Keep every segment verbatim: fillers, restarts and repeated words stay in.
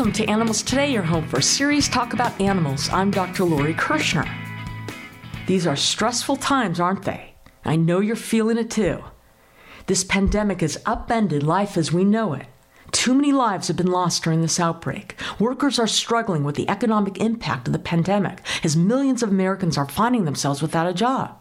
Welcome to Animals Today, your home for a serious talk about animals. I'm Doctor Lori Kirshner. These are stressful times, aren't they? I know you're feeling it too. This pandemic has upended life as we know it. Too many lives have been lost during this outbreak. Workers are struggling with the economic impact of the pandemic as millions of Americans are finding themselves without a job.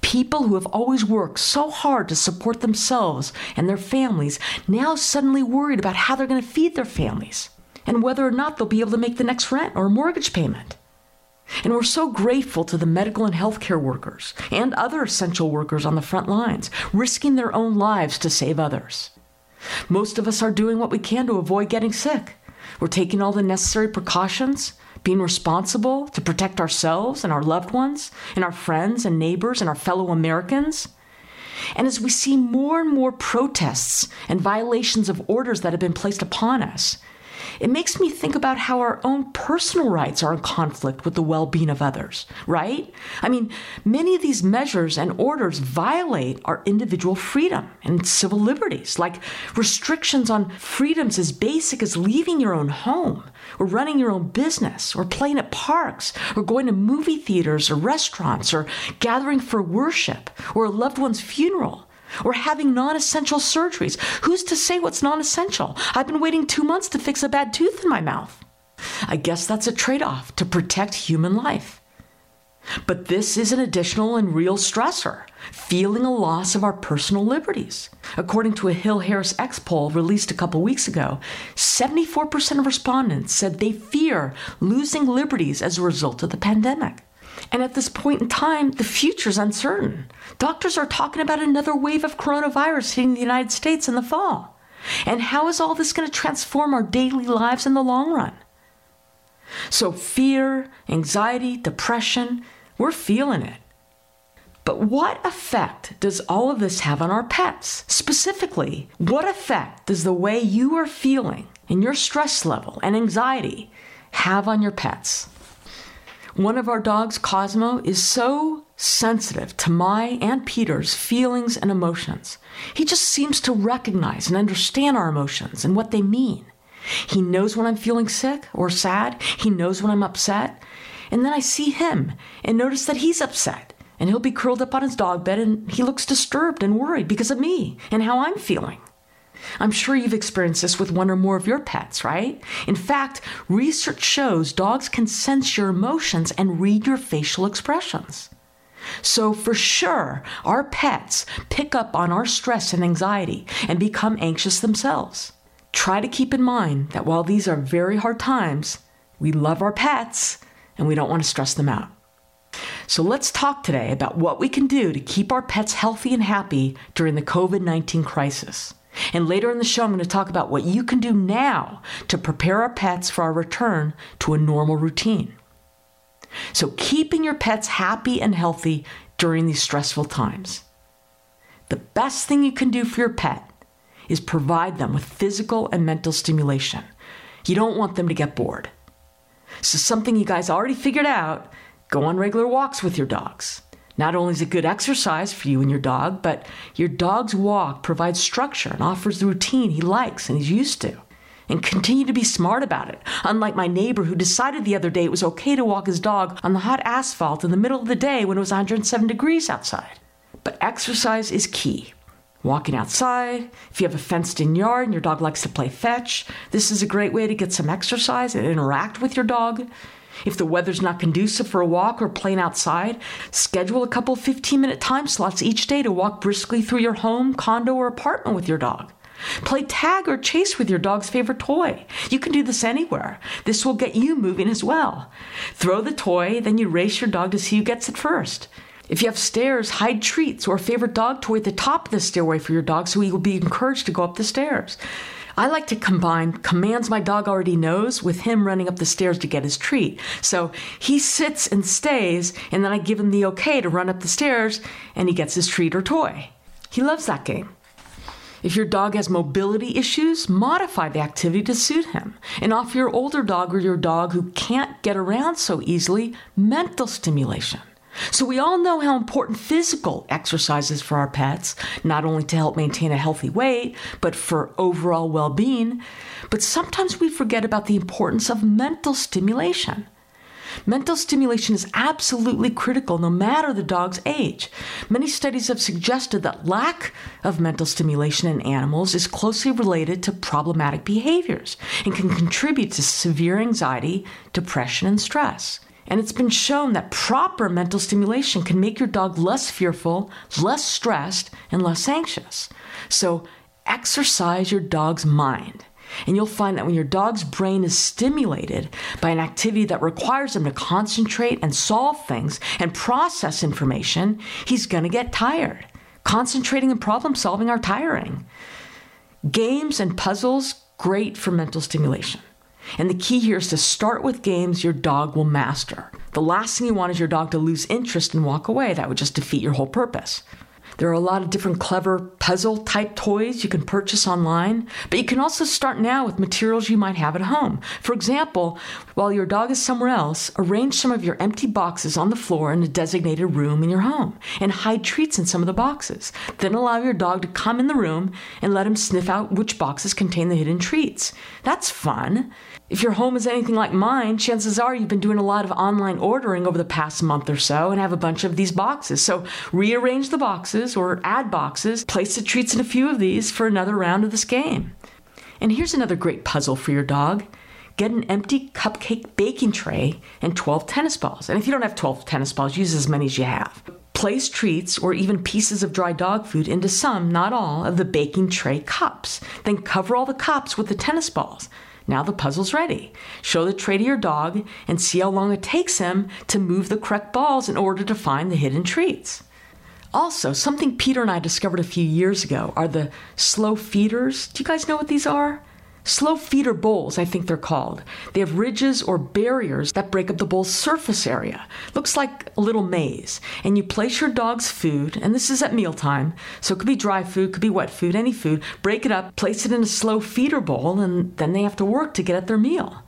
People who have always worked so hard to support themselves and their families now suddenly worried about how they're going to feed their families and whether or not they'll be able to make the next rent or mortgage payment. And we're so grateful to the medical and healthcare workers and other essential workers on the front lines, risking their own lives to save others. Most of us are doing what we can to avoid getting sick. We're taking all the necessary precautions, being responsible to protect ourselves and our loved ones and our friends and neighbors and our fellow Americans. And as we see more and more protests and violations of orders that have been placed upon us, it makes me think about how our own personal rights are in conflict with the well-being of others, right? I mean, many of these measures and orders violate our individual freedom and civil liberties, like restrictions on freedoms as basic as leaving your own home, or running your own business, or playing at parks, or going to movie theaters or restaurants, or gathering for worship, or a loved one's funeral. Or having non-essential surgeries. Who's to say what's non-essential? I've been waiting two months to fix a bad tooth in my mouth. I guess that's a trade-off to protect human life. But this is an additional and real stressor, feeling a loss of our personal liberties. According to a Hill Harris X poll released a couple weeks ago, seventy-four percent of respondents said they fear losing liberties as a result of the pandemic. And at this point in time, the future's uncertain. Doctors are talking about another wave of coronavirus hitting the United States in the fall. And how is all this going to transform our daily lives in the long run? So fear, anxiety, depression, we're feeling it. But what effect does all of this have on our pets? Specifically, what effect does the way you are feeling and your stress level and anxiety have on your pets? One of our dogs, Cosmo, is so sensitive to my and Peter's feelings and emotions. He just seems to recognize and understand our emotions and what they mean. He knows when I'm feeling sick or sad. He knows when I'm upset. And then I see him and notice that he's upset. And he'll be curled up on his dog bed and he looks disturbed and worried because of me and how I'm feeling. I'm sure you've experienced this with one or more of your pets, right? In fact, research shows dogs can sense your emotions and read your facial expressions. So for sure, our pets pick up on our stress and anxiety and become anxious themselves. Try to keep in mind that while these are very hard times, we love our pets and we don't want to stress them out. So let's talk today about what we can do to keep our pets healthy and happy during the covid nineteen crisis. And later in the show, I'm going to talk about what you can do now to prepare our pets for our return to a normal routine. So keeping your pets happy and healthy during these stressful times. The best thing you can do for your pet is provide them with physical and mental stimulation. You don't want them to get bored. So something you guys already figured out, go on regular walks with your dogs. Not only is it good exercise for you and your dog, but your dog's walk provides structure and offers the routine he likes and he's used to. And continue to be smart about it, unlike my neighbor who decided the other day it was okay to walk his dog on the hot asphalt in the middle of the day when it was one hundred seven degrees outside. But exercise is key. Walking outside, if you have a fenced-in yard and your dog likes to play fetch, this is a great way to get some exercise and interact with your dog. If the weather's not conducive for a walk or playing outside, schedule a couple fifteen-minute time slots each day to walk briskly through your home, condo, or apartment with your dog. Play tag or chase with your dog's favorite toy. You can do this anywhere. This will get you moving as well. Throw the toy, then you race your dog to see who gets it first. If you have stairs, hide treats or a favorite dog toy at the top of the stairway for your dog so he will be encouraged to go up the stairs. I like to combine commands my dog already knows with him running up the stairs to get his treat. So he sits and stays, and then I give him the okay to run up the stairs, and he gets his treat or toy. He loves that game. If your dog has mobility issues, modify the activity to suit him, and offer your older dog or your dog who can't get around so easily mental stimulation. So we all know how important physical exercise is for our pets, not only to help maintain a healthy weight, but for overall well-being. But sometimes we forget about the importance of mental stimulation. Mental stimulation is absolutely critical no matter the dog's age. Many studies have suggested that lack of mental stimulation in animals is closely related to problematic behaviors and can contribute to severe anxiety, depression, and stress. And it's been shown that proper mental stimulation can make your dog less fearful, less stressed, and less anxious. So exercise your dog's mind. And you'll find that when your dog's brain is stimulated by an activity that requires him to concentrate and solve things and process information, he's going to get tired. Concentrating and problem solving are tiring. Games and puzzles, great for mental stimulation. And the key here is to start with games your dog will master. The last thing you want is your dog to lose interest and walk away. That would just defeat your whole purpose. There are a lot of different clever puzzle-type toys you can purchase online, but you can also start now with materials you might have at home. For example, while your dog is somewhere else, arrange some of your empty boxes on the floor in a designated room in your home and hide treats in some of the boxes. Then allow your dog to come in the room and let him sniff out which boxes contain the hidden treats. That's fun. If your home is anything like mine, chances are you've been doing a lot of online ordering over the past month or so and have a bunch of these boxes. So rearrange the boxes or add boxes, place the treats in a few of these for another round of this game. And here's another great puzzle for your dog. Get an empty cupcake baking tray and twelve tennis balls. And if you don't have twelve tennis balls, use as many as you have. Place treats or even pieces of dry dog food into some, not all, of the baking tray cups. Then cover all the cups with the tennis balls. Now the puzzle's ready. Show the tray to your dog and see how long it takes him to move the correct balls in order to find the hidden treats. Also, something Peter and I discovered a few years ago are the slow feeders. Do you guys know what these are? Slow feeder bowls, I think they're called. They have ridges or barriers that break up the bowl's surface area. Looks like a little maze. And you place your dog's food, and this is at mealtime, so it could be dry food, could be wet food, any food. Break it up, place it in a slow feeder bowl, and then they have to work to get at their meal.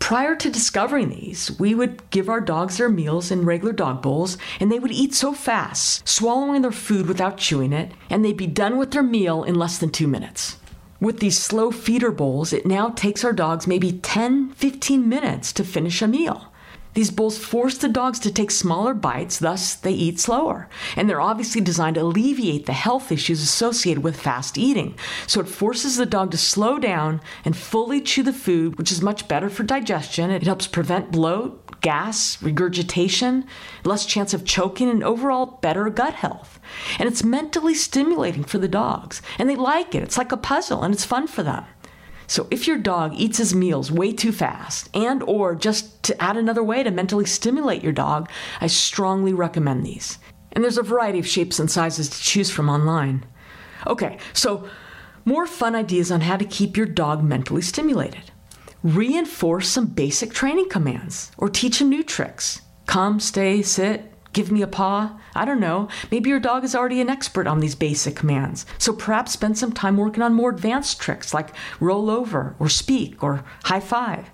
Prior to discovering these, we would give our dogs their meals in regular dog bowls, and they would eat so fast, swallowing their food without chewing it, and they'd be done with their meal in less than two minutes. With these slow feeder bowls, it now takes our dogs maybe ten, fifteen minutes to finish a meal. These bowls force the dogs to take smaller bites, thus they eat slower. And they're obviously designed to alleviate the health issues associated with fast eating. So it forces the dog to slow down and fully chew the food, which is much better for digestion. It helps prevent bloat, gas, regurgitation, less chance of choking, and overall better gut health. And it's mentally stimulating for the dogs. And they like it. It's like a puzzle, and it's fun for them. So if your dog eats his meals way too fast, and or just to add another way to mentally stimulate your dog, I strongly recommend these. And there's a variety of shapes and sizes to choose from online. Okay, so more fun ideas on how to keep your dog mentally stimulated. Reinforce some basic training commands or teach him new tricks. Come, stay, sit. Give me a paw. I don't know. Maybe your dog is already an expert on these basic commands. So perhaps spend some time working on more advanced tricks like roll over or speak or high five.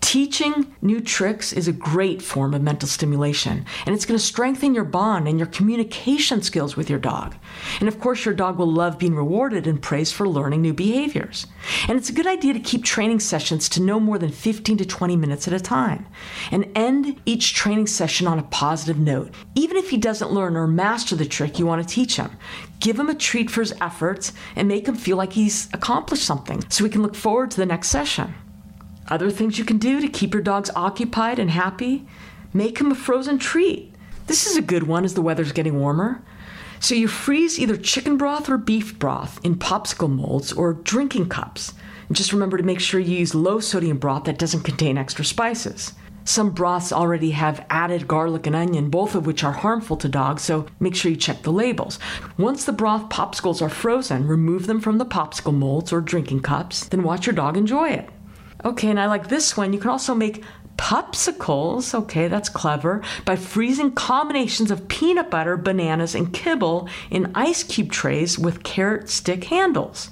Teaching new tricks is a great form of mental stimulation, and it's going to strengthen your bond and your communication skills with your dog. And of course, your dog will love being rewarded and praised for learning new behaviors. And it's a good idea to keep training sessions to no more than fifteen to twenty minutes at a time, and end each training session on a positive note. Even if he doesn't learn or master the trick you want to teach him, give him a treat for his efforts and make him feel like he's accomplished something so he can look forward to the next session. Other things you can do to keep your dogs occupied and happy, make him a frozen treat. This is a good one as the weather's getting warmer. So you freeze either chicken broth or beef broth in popsicle molds or drinking cups. And just remember to make sure you use low sodium broth that doesn't contain extra spices. Some broths already have added garlic and onion, both of which are harmful to dogs, so make sure you check the labels. Once the broth popsicles are frozen, remove them from the popsicle molds or drinking cups, then watch your dog enjoy it. Okay, and I like this one. You can also make popsicles, okay, that's clever, by freezing combinations of peanut butter, bananas, and kibble in ice cube trays with carrot stick handles.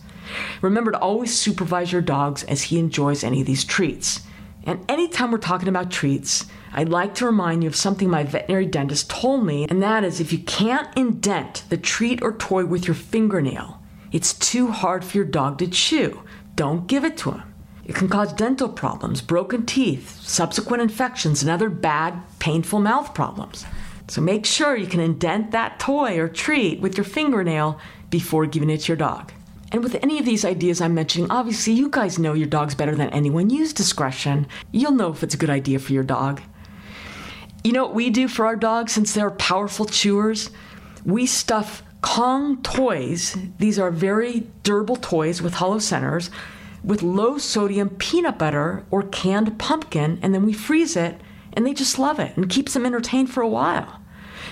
Remember to always supervise your dogs as he enjoys any of these treats. And anytime we're talking about treats, I'd like to remind you of something my veterinary dentist told me, and that is if you can't indent the treat or toy with your fingernail, it's too hard for your dog to chew. Don't give it to him. It can cause dental problems, broken teeth, subsequent infections, and other bad, painful mouth problems. So make sure you can indent that toy or treat with your fingernail before giving it to your dog. And with any of these ideas I'm mentioning, obviously you guys know your dogs better than anyone. Use discretion. You'll know if it's a good idea for your dog. You know what we do for our dogs since they're powerful chewers? We stuff Kong toys, these are very durable toys with hollow centers, with low sodium peanut butter or canned pumpkin, and then we freeze it, and they just love it and keeps them entertained for a while.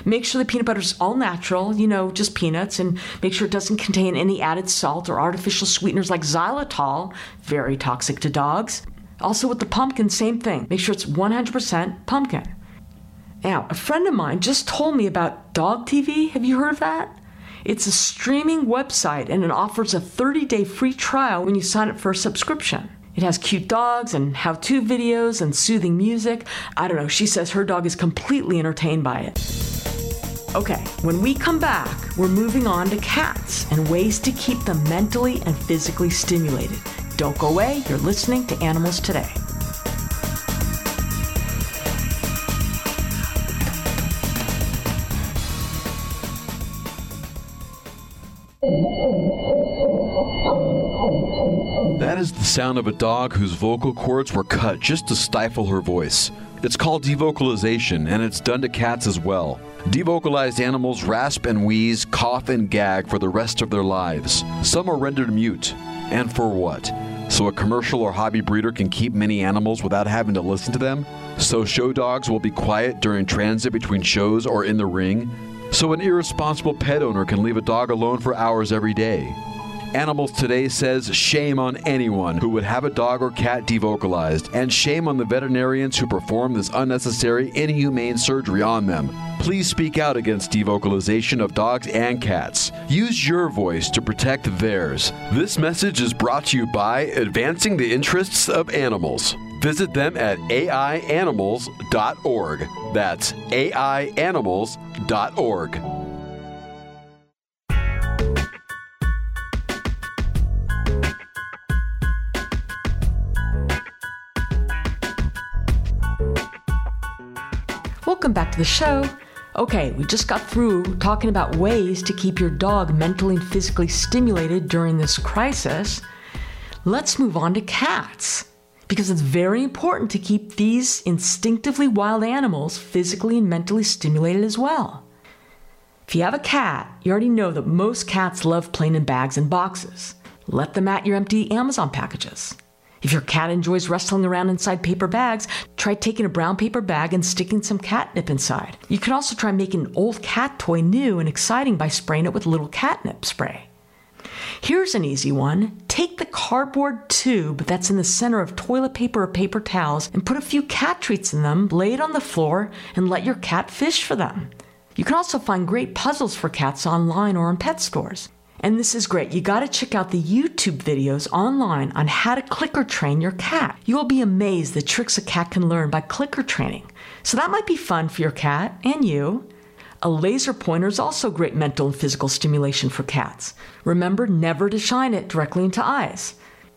Make sure the peanut butter is all natural, you know, just peanuts, and make sure it doesn't contain any added salt or artificial sweeteners like xylitol, very toxic to dogs. Also with the pumpkin, same thing. Make sure it's one hundred percent pumpkin. Now, a friend of mine just told me about Dog T V. Have you heard of that? It's a streaming website, and it offers a thirty-day free trial when you sign up for a subscription. It has cute dogs and how-to videos and soothing music. I don't know, she says her dog is completely entertained by it. Okay, when we come back, we're moving on to cats and ways to keep them mentally and physically stimulated. Don't go away, you're listening to Animals Today. That is the sound of a dog whose vocal cords were cut just to stifle her voice. It's called devocalization, and it's done to cats as well. Devocalized animals rasp and wheeze, cough and gag for the rest of their lives. Some are rendered mute. And for what? So a commercial or hobby breeder can keep many animals without having to listen to them? So show dogs will be quiet during transit between shows or in the ring? So an irresponsible pet owner can leave a dog alone for hours every day? Animals Today says shame on anyone who would have a dog or cat devocalized, and shame on the veterinarians who perform this unnecessary, inhumane surgery on them. Please speak out against devocalization of dogs and cats. Use your voice to protect theirs. This message is brought to you by Advancing the Interests of Animals. Visit them at a i animals dot org. That's a i animals dot org. Welcome back to the show. Okay, we just got through talking about ways to keep your dog mentally and physically stimulated during this crisis. Let's move on to cats, because it's very important to keep these instinctively wild animals physically and mentally stimulated as well. If you have a cat, you already know that most cats love playing in bags and boxes. Let them at your empty Amazon packages. If your cat enjoys wrestling around inside paper bags, try taking a brown paper bag and sticking some catnip inside. You can also try making an old cat toy new and exciting by spraying it with little catnip spray. Here's an easy one. Take the cardboard tube that's in the center of toilet paper or paper towels and put a few cat treats in them, lay it on the floor, and let your cat fish for them. You can also find great puzzles for cats online or in pet stores. And this is great. You got to check out the YouTube videos online on how to clicker train your cat. You will be amazed the tricks a cat can learn by clicker training. So that might be fun for your cat and you. A laser pointer is also great mental and physical stimulation for cats. Remember never to shine it directly into eyes.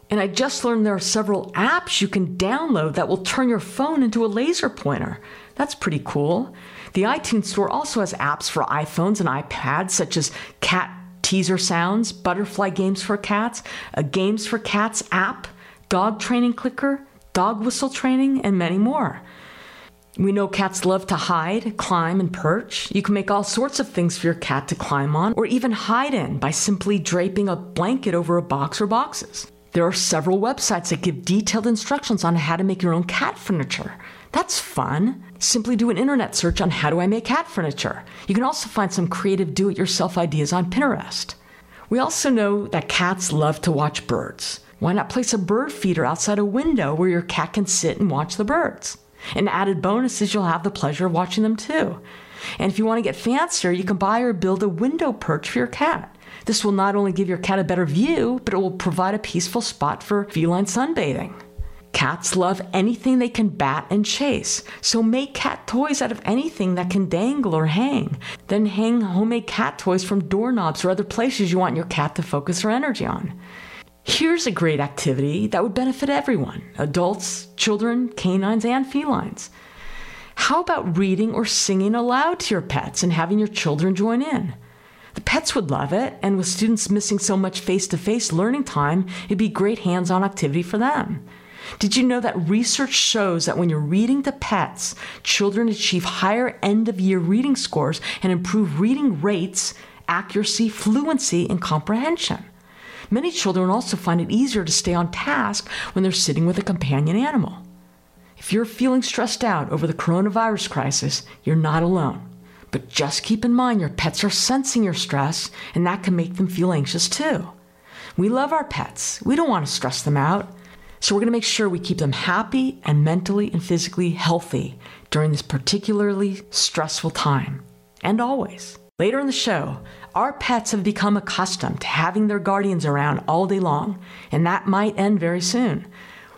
And I just learned there are several apps you can download that will turn your phone into a laser pointer. That's pretty cool. The iTunes store also has apps for iPhones and iPads such as Cat Teaser Sounds, Butterfly Games for Cats, a Games for Cats app, Dog Training Clicker, Dog Whistle Training, and many more. We know cats love to hide, climb, and perch. You can make all sorts of things for your cat to climb on or even hide in by simply draping a blanket over a box or boxes. There are several websites that give detailed instructions on how to make your own cat furniture. That's fun. Simply do an internet search on how do I make cat furniture. You can also find some creative do-it-yourself ideas on Pinterest. We also know that cats love to watch birds. Why not place a bird feeder outside a window where your cat can sit and watch the birds? An added bonus is you'll have the pleasure of watching them too. And if you want to get fancier, you can buy or build a window perch for your cat. This will not only give your cat a better view, but it will provide a peaceful spot for feline sunbathing. Cats love anything they can bat and chase, so make cat toys out of anything that can dangle or hang. Then hang homemade cat toys from doorknobs or other places you want your cat to focus her energy on. Here's a great activity that would benefit everyone, adults, children, canines, and felines. How about reading or singing aloud to your pets and having your children join in? The pets would love it, and with students missing so much face-to-face learning time, it'd be great hands-on activity for them. Did you know that research shows that when you're reading to pets, children achieve higher end-of-year reading scores and improve reading rates, accuracy, fluency, and comprehension? Many children also find it easier to stay on task when they're sitting with a companion animal. If you're feeling stressed out over the coronavirus crisis, you're not alone. But just keep in mind your pets are sensing your stress, and that can make them feel anxious too. We love our pets. We don't want to stress them out. So we're going to make sure we keep them happy and mentally and physically healthy during this particularly stressful time. And always. Later in the show, our pets have become accustomed to having their guardians around all day long, and that might end very soon.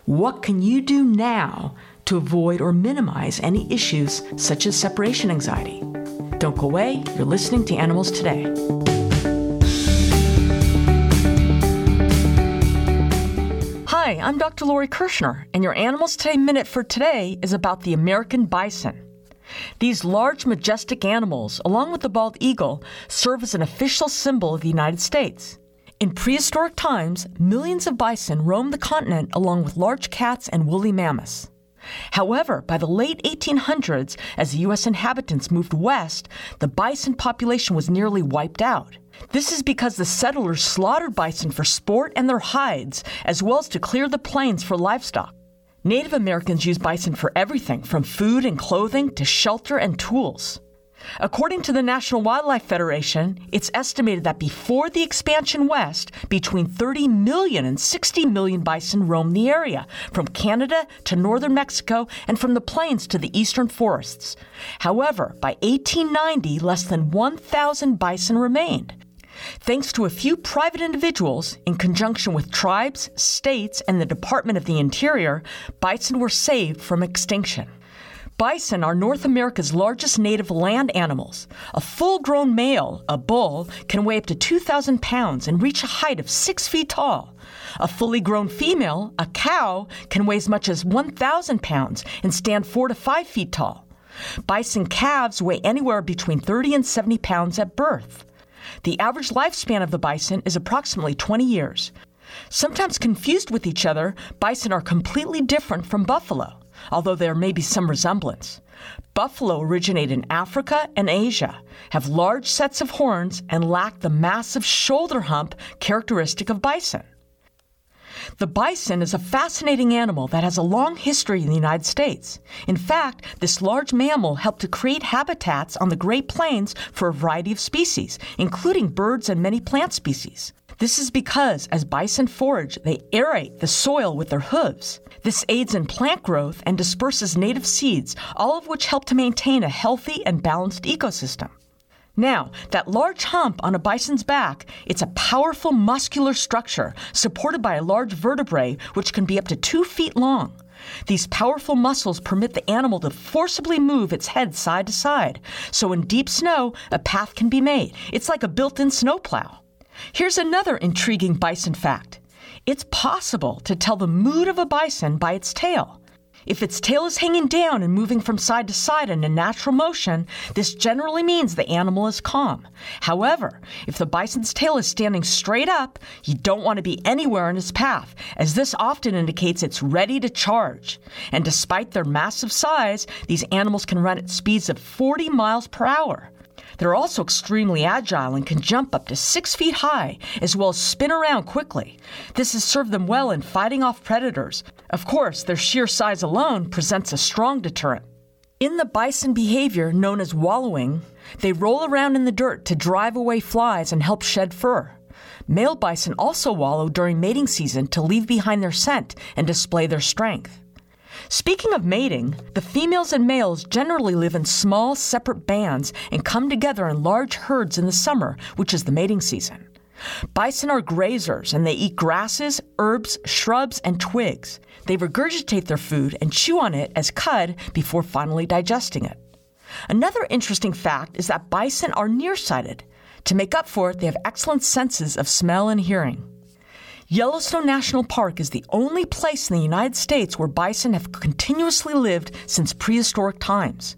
What can you do now to avoid or minimize any issues such as separation anxiety? Don't go away. You're listening to Animals Today. Hi, I'm Doctor Lori Kirshner, and your Animals Today Minute for today is about the American bison. These large, majestic animals, along with the bald eagle, serve as an official symbol of the United States. In prehistoric times, millions of bison roamed the continent along with large cats and woolly mammoths. However, by the late eighteen hundreds, as the U S inhabitants moved west, the bison population was nearly wiped out. This is because the settlers slaughtered bison for sport and their hides, as well as to clear the plains for livestock. Native Americans used bison for everything, from food and clothing to shelter and tools. According to the National Wildlife Federation, it's estimated that before the expansion west, between thirty million and sixty million bison roamed the area, from Canada to northern Mexico and from the plains to the eastern forests. However, by eighteen ninety, less than one thousand bison remained. Thanks to a few private individuals, in conjunction with tribes, states, and the Department of the Interior, bison were saved from extinction. Bison are North America's largest native land animals. A full-grown male, a bull, can weigh up to two thousand pounds and reach a height of six feet tall. A fully grown female, a cow, can weigh as much as one thousand pounds and stand four to five feet tall. Bison calves weigh anywhere between thirty and seventy pounds at birth. The average lifespan of the bison is approximately twenty years. Sometimes confused with each other, bison are completely different from buffalo, although there may be some resemblance. Buffalo originate in Africa and Asia, have large sets of horns, and lack the massive shoulder hump characteristic of bison. The bison is a fascinating animal that has a long history in the United States. In fact, this large mammal helped to create habitats on the Great Plains for a variety of species, including birds and many plant species. This is because, as bison forage, they aerate the soil with their hooves. This aids in plant growth and disperses native seeds, all of which help to maintain a healthy and balanced ecosystem. Now, that large hump on a bison's back, it's a powerful muscular structure supported by a large vertebrae which can be up to two feet long. These powerful muscles permit the animal to forcibly move its head side to side, so in deep snow, a path can be made. It's like a built-in snowplow. Here's another intriguing bison fact. It's possible to tell the mood of a bison by its tail. If its tail is hanging down and moving from side to side in a natural motion, this generally means the animal is calm. However, if the bison's tail is standing straight up, you don't want to be anywhere in its path, as this often indicates it's ready to charge. And despite their massive size, these animals can run at speeds of forty miles per hour. They're also extremely agile and can jump up to six feet high, as well as spin around quickly. This has served them well in fighting off predators. Of course, their sheer size alone presents a strong deterrent. In the bison behavior known as wallowing, they roll around in the dirt to drive away flies and help shed fur. Male bison also wallow during mating season to leave behind their scent and display their strength. Speaking of mating, the females and males generally live in small, separate bands and come together in large herds in the summer, which is the mating season. Bison are grazers, and they eat grasses, herbs, shrubs, and twigs. They regurgitate their food and chew on it as cud before finally digesting it. Another interesting fact is that bison are nearsighted. To make up for it, they have excellent senses of smell and hearing. Yellowstone National Park is the only place in the United States where bison have continuously lived since prehistoric times.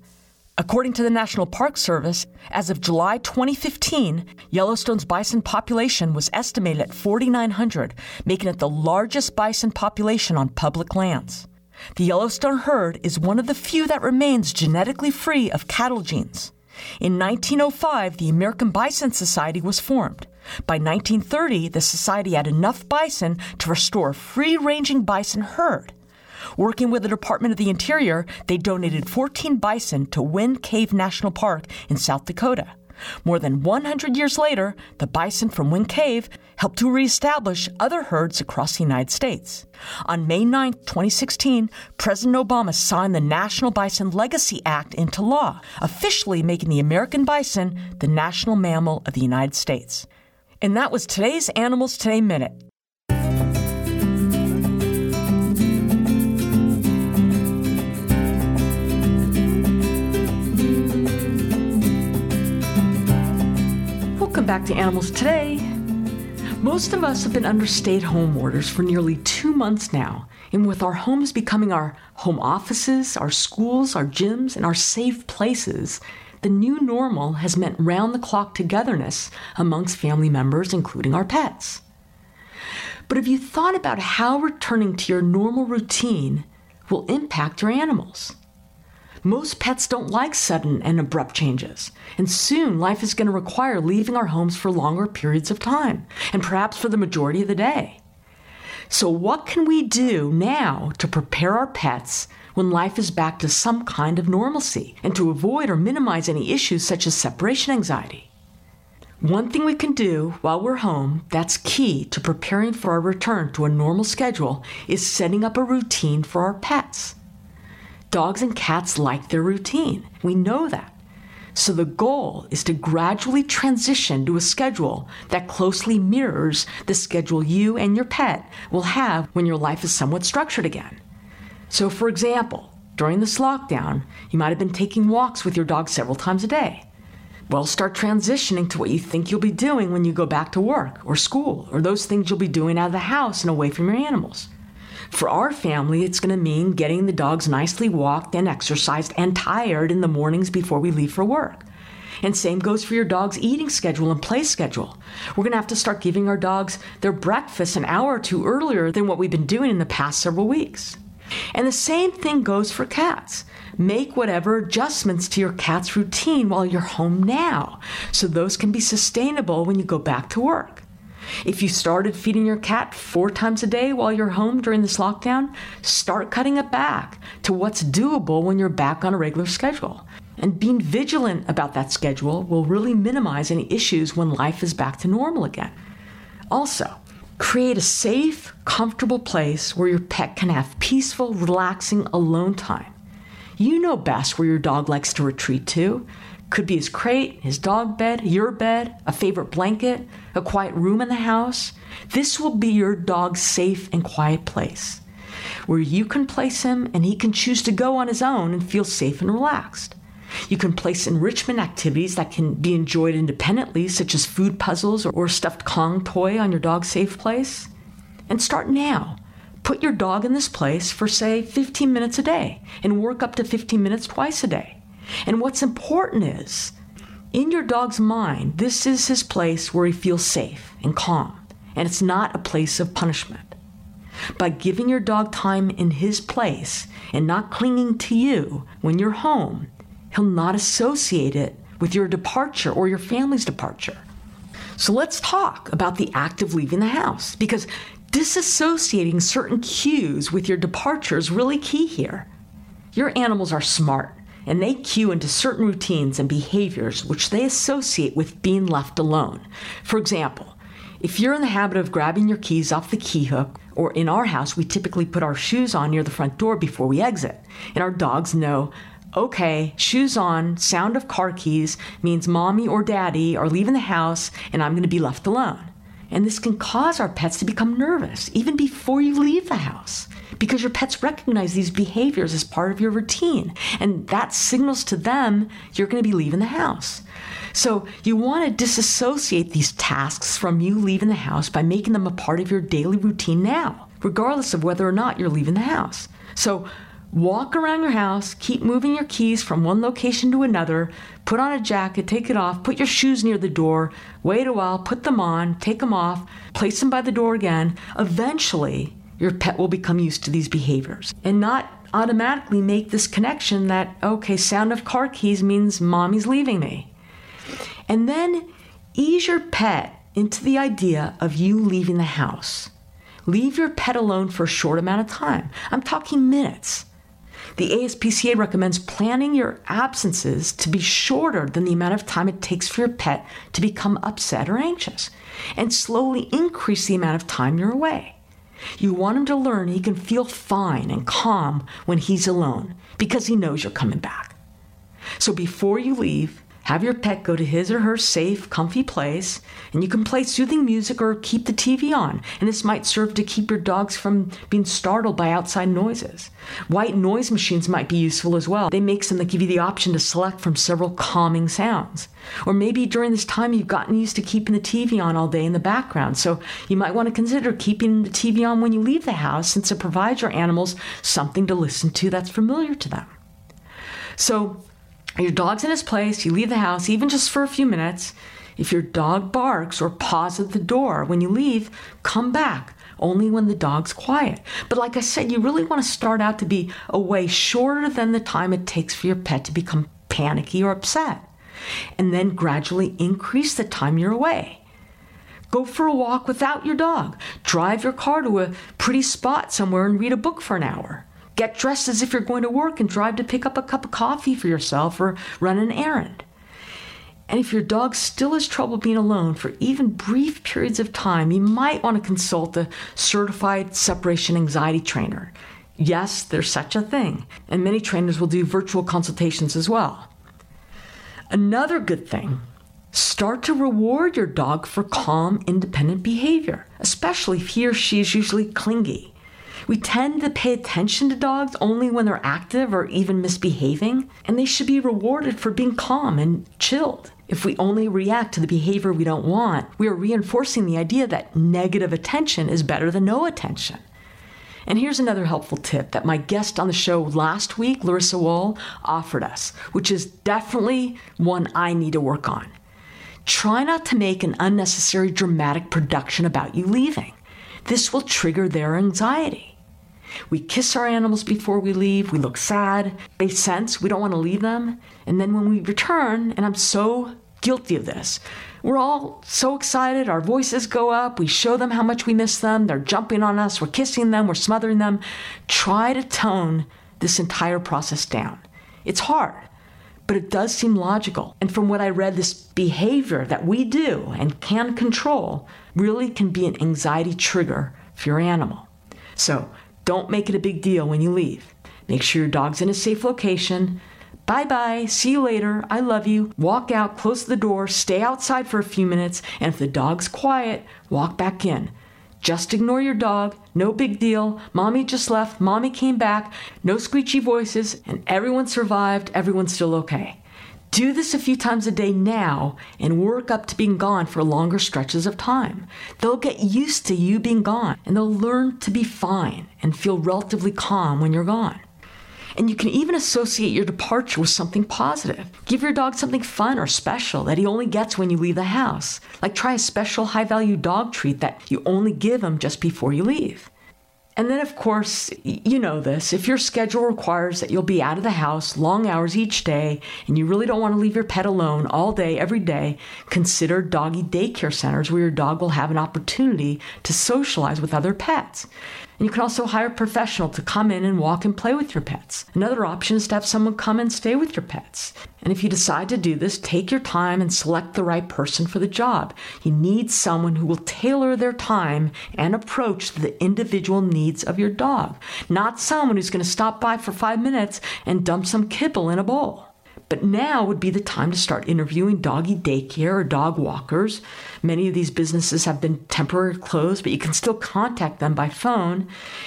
According to the National Park Service, as of July twenty fifteen, Yellowstone's bison population was estimated at four thousand nine hundred, making it the largest bison population on public lands. The Yellowstone herd is one of the few that remains genetically free of cattle genes. In nineteen oh five, the American Bison Society was formed. By nineteen thirty, the society had enough bison to restore a free-ranging bison herd. Working with the Department of the Interior, they donated fourteen bison to Wind Cave National Park in South Dakota. More than one hundred years later, the bison from Wind Cave helped to reestablish other herds across the United States. On May ninth, twenty sixteen, President Obama signed the National Bison Legacy Act into law, officially making the American bison the national mammal of the United States. And that was today's Animals Today Minute. Welcome back to Animals Today. Most of us have been under stay-at-home orders for nearly two months now, and with our homes becoming our home offices, our schools, our gyms, and our safe places, the new normal has meant round-the-clock togetherness amongst family members, including our pets. But have you thought about how returning to your normal routine will impact your animals? Most pets don't like sudden and abrupt changes, and soon life is going to require leaving our homes for longer periods of time, and perhaps for the majority of the day. So what can we do now to prepare our pets when life is back to some kind of normalcy, and to avoid or minimize any issues such as separation anxiety? One thing we can do while we're home that's key to preparing for our return to a normal schedule is setting up a routine for our pets. Dogs and cats like their routine. We know that. So the goal is to gradually transition to a schedule that closely mirrors the schedule you and your pet will have when your life is somewhat structured again. So for example, during this lockdown, you might have been taking walks with your dog several times a day. Well, start transitioning to what you think you'll be doing when you go back to work or school, or those things you'll be doing out of the house and away from your animals. For our family, it's going to mean getting the dogs nicely walked and exercised and tired in the mornings before we leave for work. And same goes for your dog's eating schedule and play schedule. We're going to have to start giving our dogs their breakfast an hour or two earlier than what we've been doing in the past several weeks. And the same thing goes for cats. Make whatever adjustments to your cat's routine while you're home now, so those can be sustainable when you go back to work. If you started feeding your cat four times a day while you're home during this lockdown, start cutting it back to what's doable when you're back on a regular schedule. And being vigilant about that schedule will really minimize any issues when life is back to normal again. Also, create a safe, comfortable place where your pet can have peaceful, relaxing alone time. You know best where your dog likes to retreat to. Could be his crate, his dog bed, your bed, a favorite blanket, a quiet room in the house. This will be your dog's safe and quiet place where you can place him and he can choose to go on his own and feel safe and relaxed. You can place enrichment activities that can be enjoyed independently, such as food puzzles or a stuffed Kong toy on your dog's safe place. And start now. Put your dog in this place for, say, fifteen minutes a day and work up to fifteen minutes twice a day. And what's important is, in your dog's mind, this is his place where he feels safe and calm, and it's not a place of punishment. By giving your dog time in his place and not clinging to you when you're home, he'll not associate it with your departure or your family's departure. So let's talk about the act of leaving the house, because disassociating certain cues with your departure is really key here. Your animals are smart, and they cue into certain routines and behaviors which they associate with being left alone. For example, if you're in the habit of grabbing your keys off the key hook, or in our house, we typically put our shoes on near the front door before we exit, and our dogs know, okay, shoes on, sound of car keys means mommy or daddy are leaving the house and I'm going to be left alone. And this can cause our pets to become nervous even before you leave the house, because your pets recognize these behaviors as part of your routine. And that signals to them you're going to be leaving the house. So you want to disassociate these tasks from you leaving the house by making them a part of your daily routine now, regardless of whether or not you're leaving the house. So walk around your house, keep moving your keys from one location to another, put on a jacket, take it off, put your shoes near the door, wait a while, put them on, take them off, place them by the door again. Eventually, your pet will become used to these behaviors and not automatically make this connection that, okay, sound of car keys means mommy's leaving me. And then ease your pet into the idea of you leaving the house. Leave your pet alone for a short amount of time. I'm talking minutes. The A S P C A recommends planning your absences to be shorter than the amount of time it takes for your pet to become upset or anxious, and slowly increase the amount of time you're away. You want him to learn he can feel fine and calm when he's alone, because he knows you're coming back. So before you leave, have your pet go to his or her safe, comfy place, and you can play soothing music or keep the T V on. And this might serve to keep your dogs from being startled by outside noises. White noise machines might be useful as well. They make some that give you the option to select from several calming sounds. Or maybe during this time you've gotten used to keeping the T V on all day in the background. So you might want to consider keeping the T V on when you leave the house, since it provides your animals something to listen to that's familiar to them. So your dog's in his place, you leave the house, even just for a few minutes. If your dog barks or paws at the door when you leave, come back only when the dog's quiet. But like I said, you really want to start out to be away shorter than the time it takes for your pet to become panicky or upset, and then gradually increase the time you're away. Go for a walk without your dog. Drive your car to a pretty spot somewhere and read a book for an hour. Get dressed as if you're going to work and drive to pick up a cup of coffee for yourself or run an errand. And if your dog still has trouble being alone for even brief periods of time, you might want to consult a certified separation anxiety trainer. Yes, there's such a thing. And many trainers will do virtual consultations as well. Another good thing, start to reward your dog for calm, independent behavior, especially if he or she is usually clingy. We tend to pay attention to dogs only when they're active or even misbehaving, and they should be rewarded for being calm and chilled. If we only react to the behavior we don't want, we are reinforcing the idea that negative attention is better than no attention. And here's another helpful tip that my guest on the show last week, Larissa Wall, offered us, which is definitely one I need to work on. Try not to make an unnecessary dramatic production about you leaving. This will trigger their anxiety. We kiss our animals before we leave, we look sad, they sense we don't want to leave them, and then when we return, and I'm so guilty of this, we're all so excited, our voices go up, we show them how much we miss them, they're jumping on us, we're kissing them, we're smothering them. Try to tone this entire process down. It's hard, but it does seem logical. And from what I read, this behavior that we do and can control really can be an anxiety trigger for your animal. So don't make it a big deal when you leave. Make sure your dog's in a safe location. Bye-bye, see you later, I love you. Walk out, close the door, stay outside for a few minutes, and if the dog's quiet, walk back in. Just ignore your dog, no big deal. Mommy just left, mommy came back, no screechy voices, and everyone survived, everyone's still okay. Do this a few times a day now and work up to being gone for longer stretches of time. They'll get used to you being gone, and they'll learn to be fine and feel relatively calm when you're gone. And you can even associate your departure with something positive. Give your dog something fun or special that he only gets when you leave the house. Like try a special high-value dog treat that you only give him just before you leave. And then, of course, you know this, if your schedule requires that you'll be out of the house long hours each day and you really don't want to leave your pet alone all day, every day, consider doggy daycare centers where your dog will have an opportunity to socialize with other pets. And you can also hire a professional to come in and walk and play with your pets. Another option is to have someone come and stay with your pets. And if you decide to do this, take your time and select the right person for the job. You need someone who will tailor their time and approach to the individual needs of your dog, not someone who's going to stop by for five minutes and dump some kibble in a bowl. But now would be the time to start interviewing doggy daycare or dog walkers. Many of these businesses have been temporarily closed, but you can still contact them by phone.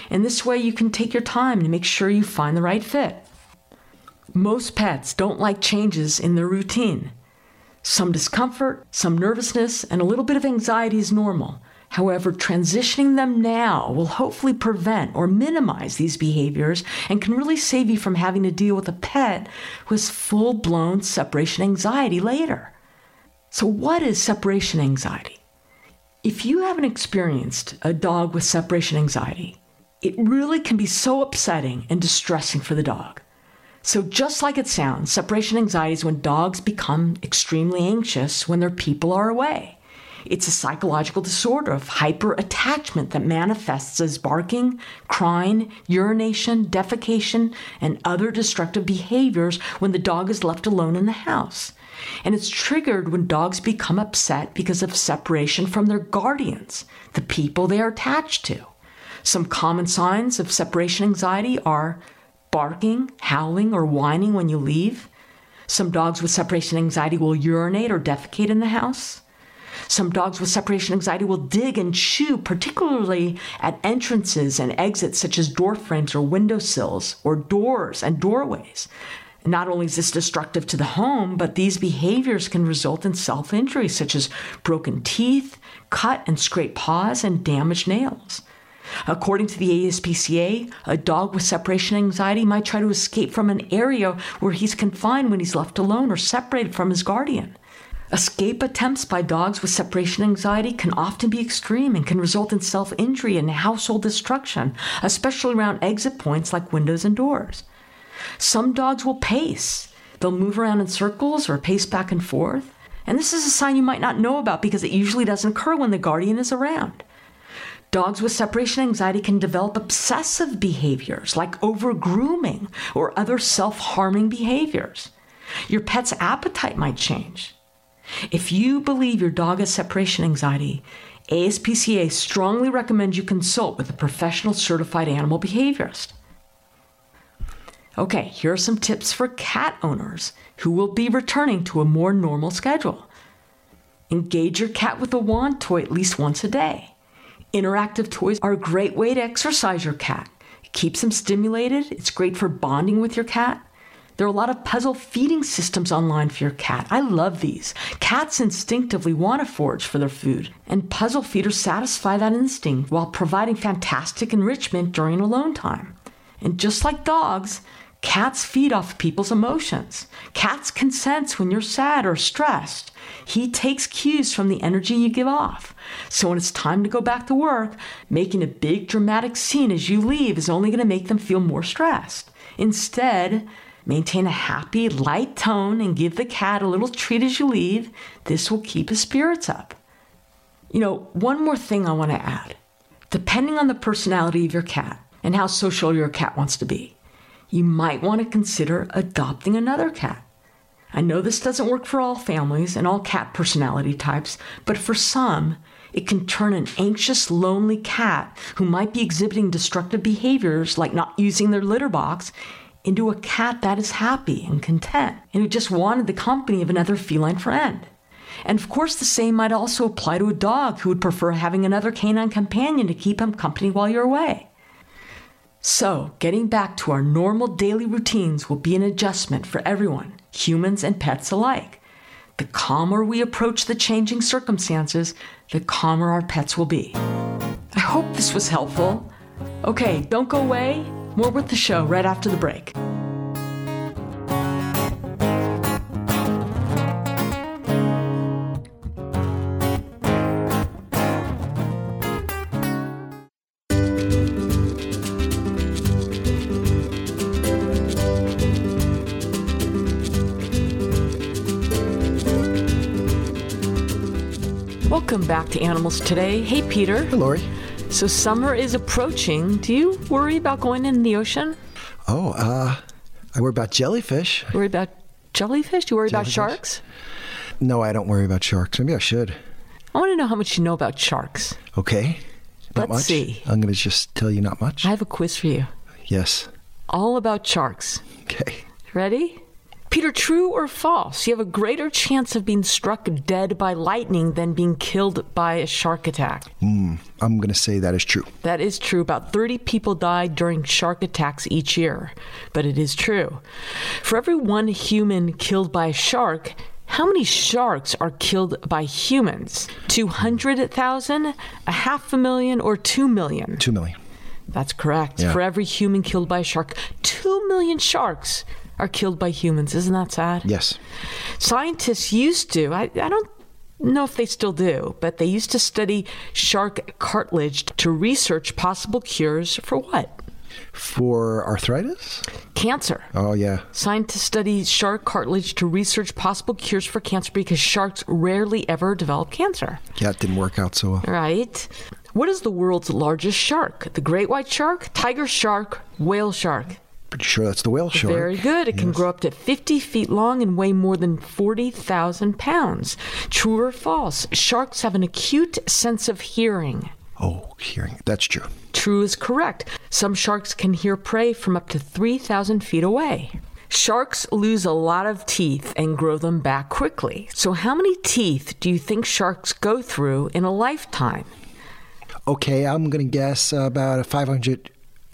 And this way you can take your time to make sure you find the right fit. Most pets don't like changes in their routine. Some discomfort, some nervousness, and a little bit of anxiety is normal. However, transitioning them now will hopefully prevent or minimize these behaviors and can really save you from having to deal with a pet who has full-blown separation anxiety later. So what is separation anxiety? If you haven't experienced a dog with separation anxiety, it really can be so upsetting and distressing for the dog. So just like it sounds, separation anxiety is when dogs become extremely anxious when their people are away. It's a psychological disorder of hyperattachment that manifests as barking, crying, urination, defecation, and other destructive behaviors when the dog is left alone in the house. And it's triggered when dogs become upset because of separation from their guardians, the people they are attached to. Some common signs of separation anxiety are barking, howling, or whining when you leave. Some dogs with separation anxiety will urinate or defecate in the house. Some dogs with separation anxiety will dig and chew, particularly at entrances and exits such as door frames or windowsills or doors and doorways. Not only is this destructive to the home, but these behaviors can result in self-injury such as broken teeth, cut and scraped paws, and damaged nails. According to the A S P C A, a dog with separation anxiety might try to escape from an area where he's confined when he's left alone or separated from his guardian. Escape attempts by dogs with separation anxiety can often be extreme and can result in self-injury and household destruction, especially around exit points like windows and doors. Some dogs will pace. They'll move around in circles or pace back and forth. And this is a sign you might not know about because it usually doesn't occur when the guardian is around. Dogs with separation anxiety can develop obsessive behaviors like over-grooming or other self-harming behaviors. Your pet's appetite might change. If you believe your dog has separation anxiety, A S P C A strongly recommends you consult with a professional certified animal behaviorist. Okay, here are some tips for cat owners who will be returning to a more normal schedule. Engage your cat with a wand toy at least once a day. Interactive toys are a great way to exercise your cat. It keeps them stimulated. It's great for bonding with your cat. There are a lot of puzzle feeding systems online for your cat. I love these. Cats instinctively want to forage for their food, and puzzle feeders satisfy that instinct while providing fantastic enrichment during alone time. And just like dogs, cats feed off people's emotions. Cats can sense when you're sad or stressed. He takes cues from the energy you give off. So when it's time to go back to work, making a big dramatic scene as you leave is only going to make them feel more stressed. Instead, maintain a happy, light tone and give the cat a little treat as you leave. This will keep his spirits up. You know, one more thing I want to add. Depending on the personality of your cat and how social your cat wants to be, you might want to consider adopting another cat. I know this doesn't work for all families and all cat personality types, but for some, it can turn an anxious, lonely cat who might be exhibiting destructive behaviors like not using their litter box into a cat that is happy and content and who just wanted the company of another feline friend. And of course, the same might also apply to a dog who would prefer having another canine companion to keep him company while you're away. So, getting back to our normal daily routines will be an adjustment for everyone, humans and pets alike. The calmer we approach the changing circumstances, the calmer our pets will be. I hope this was helpful. Okay, don't go away. More with the show right after the break. Welcome back to Animals Today. Hey, Peter. Hey, Lori. So summer is approaching. Do you worry about going in the ocean? Oh, uh, I worry about jellyfish. Worry about jellyfish? Do you worry jellyfish. about sharks? No, I don't worry about sharks. Maybe I should. I want to know how much you know about sharks. Okay. Not Let's much. see. I'm going to just tell you not much. I have a quiz for you. Yes. All about sharks. Okay. Ready? Peter, true or false? You have a greater chance of being struck dead by lightning than being killed by a shark attack. Mm, I'm going to say that is true. That is true. About thirty people die during shark attacks each year, but it is true. For every one human killed by a shark, how many sharks are killed by humans? two hundred thousand, a half a million, or two million? two million. That's correct. Yeah. For every human killed by a shark, two million sharks are killed by humans. Isn't that sad? Yes. Scientists used to, I, I don't know if they still do, but they used to study shark cartilage to research possible cures for what? For arthritis? Cancer. Oh, yeah. Scientists study shark cartilage to research possible cures for cancer because sharks rarely ever develop cancer. Yeah, it didn't work out so well. Right. What is the world's largest shark? The great white shark, tiger shark, whale shark? Pretty sure that's the whale shark. Very good. It yes. can grow up to fifty feet long and weigh more than forty thousand pounds. True or false? Sharks have an acute sense of hearing. Oh, hearing. That's true. True is correct. Some sharks can hear prey from up to three thousand feet away. Sharks lose a lot of teeth and grow them back quickly. So how many teeth do you think sharks go through in a lifetime? Okay, I'm going to guess about five hundred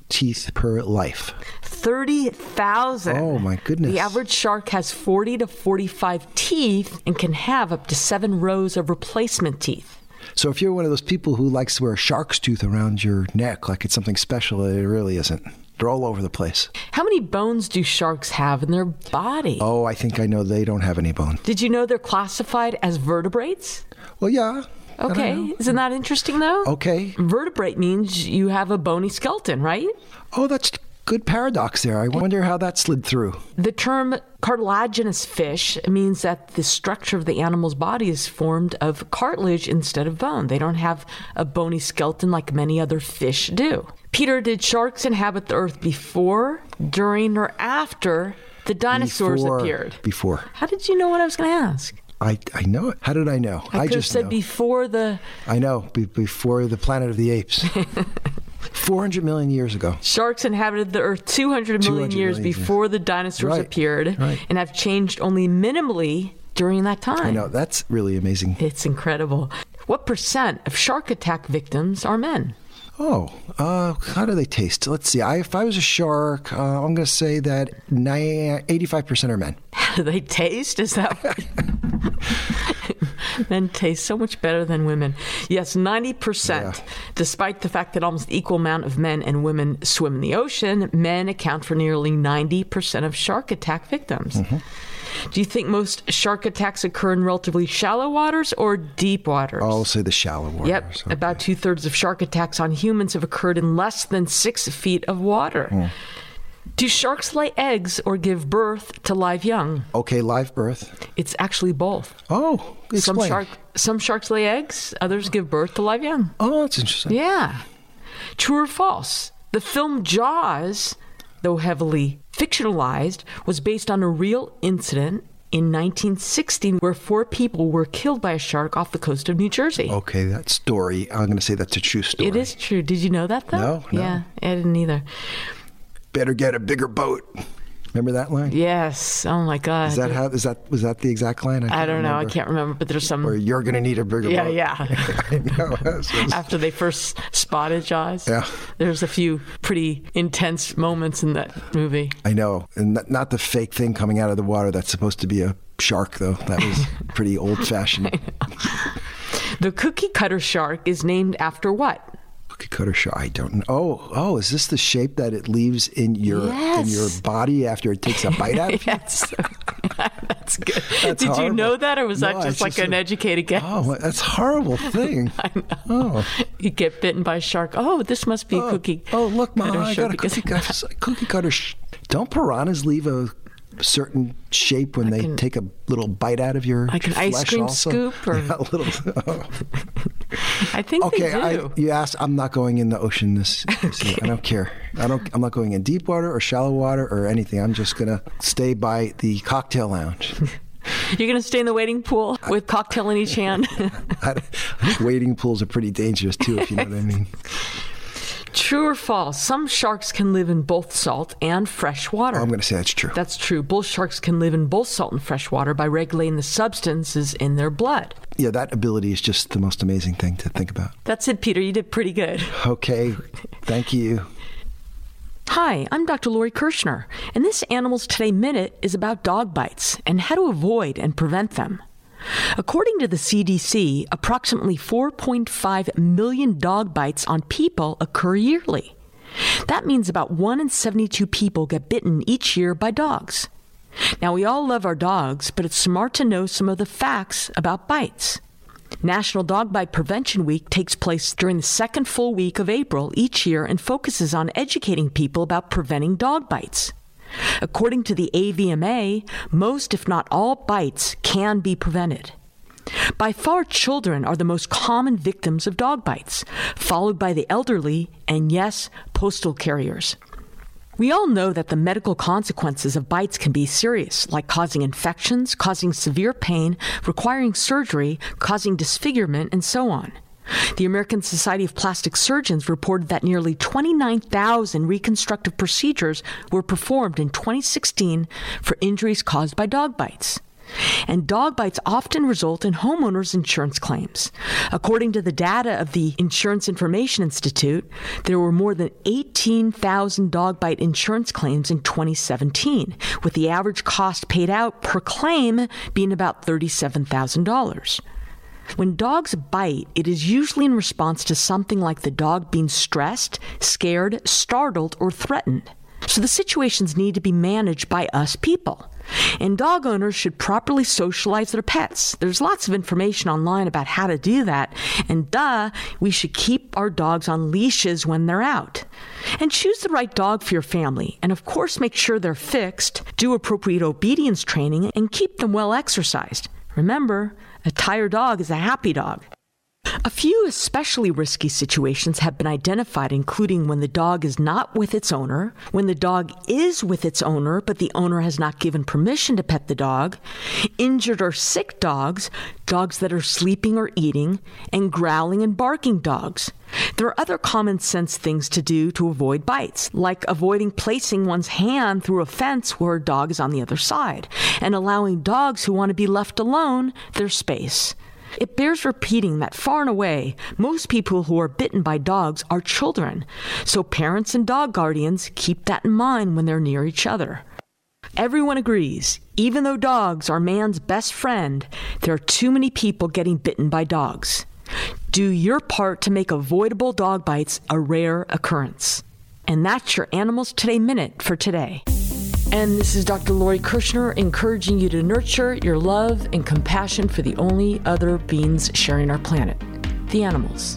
teeth per life. thirty thousand. Oh, my goodness. The average shark has forty to forty-five teeth and can have up to seven rows of replacement teeth. So if you're one of those people who likes to wear a shark's tooth around your neck like it's something special, it really isn't. They're all over the place. How many bones do sharks have in their body? Oh, I think I know they don't have any bone. Did you know they're classified as vertebrates? Well, yeah. Okay. Isn't that interesting, though? Okay. Vertebrate means you have a bony skeleton, right? Oh, that's a good paradox there. I wonder how that slid through. The term cartilaginous fish means that the structure of the animal's body is formed of cartilage instead of bone. They don't have a bony skeleton like many other fish do. Peter, did sharks inhabit the earth before, during, or after the dinosaurs before, appeared? Before. How did you know what I was going to ask? I, I know it. How did I know? I, I just said know. before the... I know, be, before the Planet of the Apes. four hundred million years ago. Sharks inhabited the Earth two hundred million, two hundred years million before years. the dinosaurs right. appeared right. and have changed only minimally during that time. I know. That's really amazing. It's incredible. What percent of shark attack victims are men? Oh, uh, how do they taste? Let's see. I, if I was a shark, uh, I'm going to say that eighty-five percent are men. How do they taste? Is that... Men taste so much better than women. Yes, ninety percent. Yeah. Despite the fact that almost equal amount of men and women swim in the ocean, men account for nearly ninety percent of shark attack victims. Mm-hmm. Do you think most shark attacks occur in relatively shallow waters or deep waters? I'll say the shallow waters. Yep. Okay. About two-thirds of shark attacks on humans have occurred in less than six feet of water. Mm. Do sharks lay eggs or give birth to live young? Okay, live birth. It's actually both. Oh, explain. Some, shark, some sharks lay eggs, others give birth to live young. Oh, that's interesting. Yeah. True or false? The film Jaws, though heavily fictionalized, was based on a real incident in nineteen sixteen where four people were killed by a shark off the coast of New Jersey. Okay, that story, I'm going to say that's a true story. It is true. Did you know that, though? No, no. Yeah, I didn't either. Better get a bigger boat. Remember that line? Yes. Oh my God. Is that how? Is that was that the exact line? I, I don't remember. know. I can't remember. But there's some. Or you're going to need a bigger yeah, boat. Yeah, yeah. I know. Just... After they first spotted Jaws. Yeah. There's a few pretty intense moments in that movie. I know, and th- not the fake thing coming out of the water. That's supposed to be a shark, though. That was pretty old-fashioned. The cookie cutter shark is named after what? Cutter shark. I don't know. Oh, oh, is this the shape that it leaves in your yes. in your body after it takes a bite out of you? Yes. That's good. That's Did horrible. you know that, or was no, that just like just an a, educated guess? Oh, that's a horrible thing. I know. Oh. You get bitten by a shark. Oh, this must be oh, a cookie. Oh, look, Mom, I got a cookie, got, cookie cutter. Sh- don't piranhas leave a certain shape when I they can, take a little bite out of your like an flesh ice cream also? scoop or yeah, a little oh. I think okay, they do. I, you asked, I'm not going in the ocean this, this okay. I don't care. I don't I'm not going in deep water or shallow water or anything. I'm just gonna stay by the cocktail lounge. You're gonna stay in the wading pool with cocktail in each hand. I, I think wading pools are pretty dangerous too, if you know what I mean. True or false? Some sharks can live in both salt and fresh water. I'm going to say that's true. That's true. Bull sharks can live in both salt and fresh water by regulating the substances in their blood. Yeah, that ability is just the most amazing thing to think about. That's it, Peter. You did pretty good. Okay. Thank you. Hi, I'm Doctor Lori Kirshner, and this Animals Today Minute is about dog bites and how to avoid and prevent them. According to the C D C, approximately four point five million dog bites on people occur yearly. That means about one in seventy-two people get bitten each year by dogs. Now, we all love our dogs, but it's smart to know some of the facts about bites. National Dog Bite Prevention Week takes place during the second full week of April each year and focuses on educating people about preventing dog bites. According to the A V M A, most, if not all, bites can be prevented. By far, children are the most common victims of dog bites, followed by the elderly and, yes, postal carriers. We all know that the medical consequences of bites can be serious, like causing infections, causing severe pain, requiring surgery, causing disfigurement, and so on. The American Society of Plastic Surgeons reported that nearly twenty-nine thousand reconstructive procedures were performed in twenty sixteen for injuries caused by dog bites. And dog bites often result in homeowners' insurance claims. According to the data of the Insurance Information Institute, there were more than eighteen thousand dog bite insurance claims in twenty seventeen, with the average cost paid out per claim being about thirty-seven thousand dollars. When dogs bite, it is usually in response to something like the dog being stressed, scared, startled, or threatened. So the situations need to be managed by us people. And dog owners should properly socialize their pets. There's lots of information online about how to do that. And duh, we should keep our dogs on leashes when they're out. And choose the right dog for your family. And of course, make sure they're fixed, do appropriate obedience training, and keep them well exercised. Remember, a tired dog is a happy dog. A few especially risky situations have been identified, including when the dog is not with its owner, when the dog is with its owner but the owner has not given permission to pet the dog, injured or sick dogs, dogs that are sleeping or eating, and growling and barking dogs. There are other common sense things to do to avoid bites, like avoiding placing one's hand through a fence where a dog is on the other side, and allowing dogs who want to be left alone their space. It bears repeating that far and away, most people who are bitten by dogs are children. So parents and dog guardians keep that in mind when they're near each other. Everyone agrees, even though dogs are man's best friend, there are too many people getting bitten by dogs. Do your part to make avoidable dog bites a rare occurrence. And that's your Animals Today Minute for today. And this is Doctor Lori Kirshner encouraging you to nurture your love and compassion for the only other beings sharing our planet, the animals.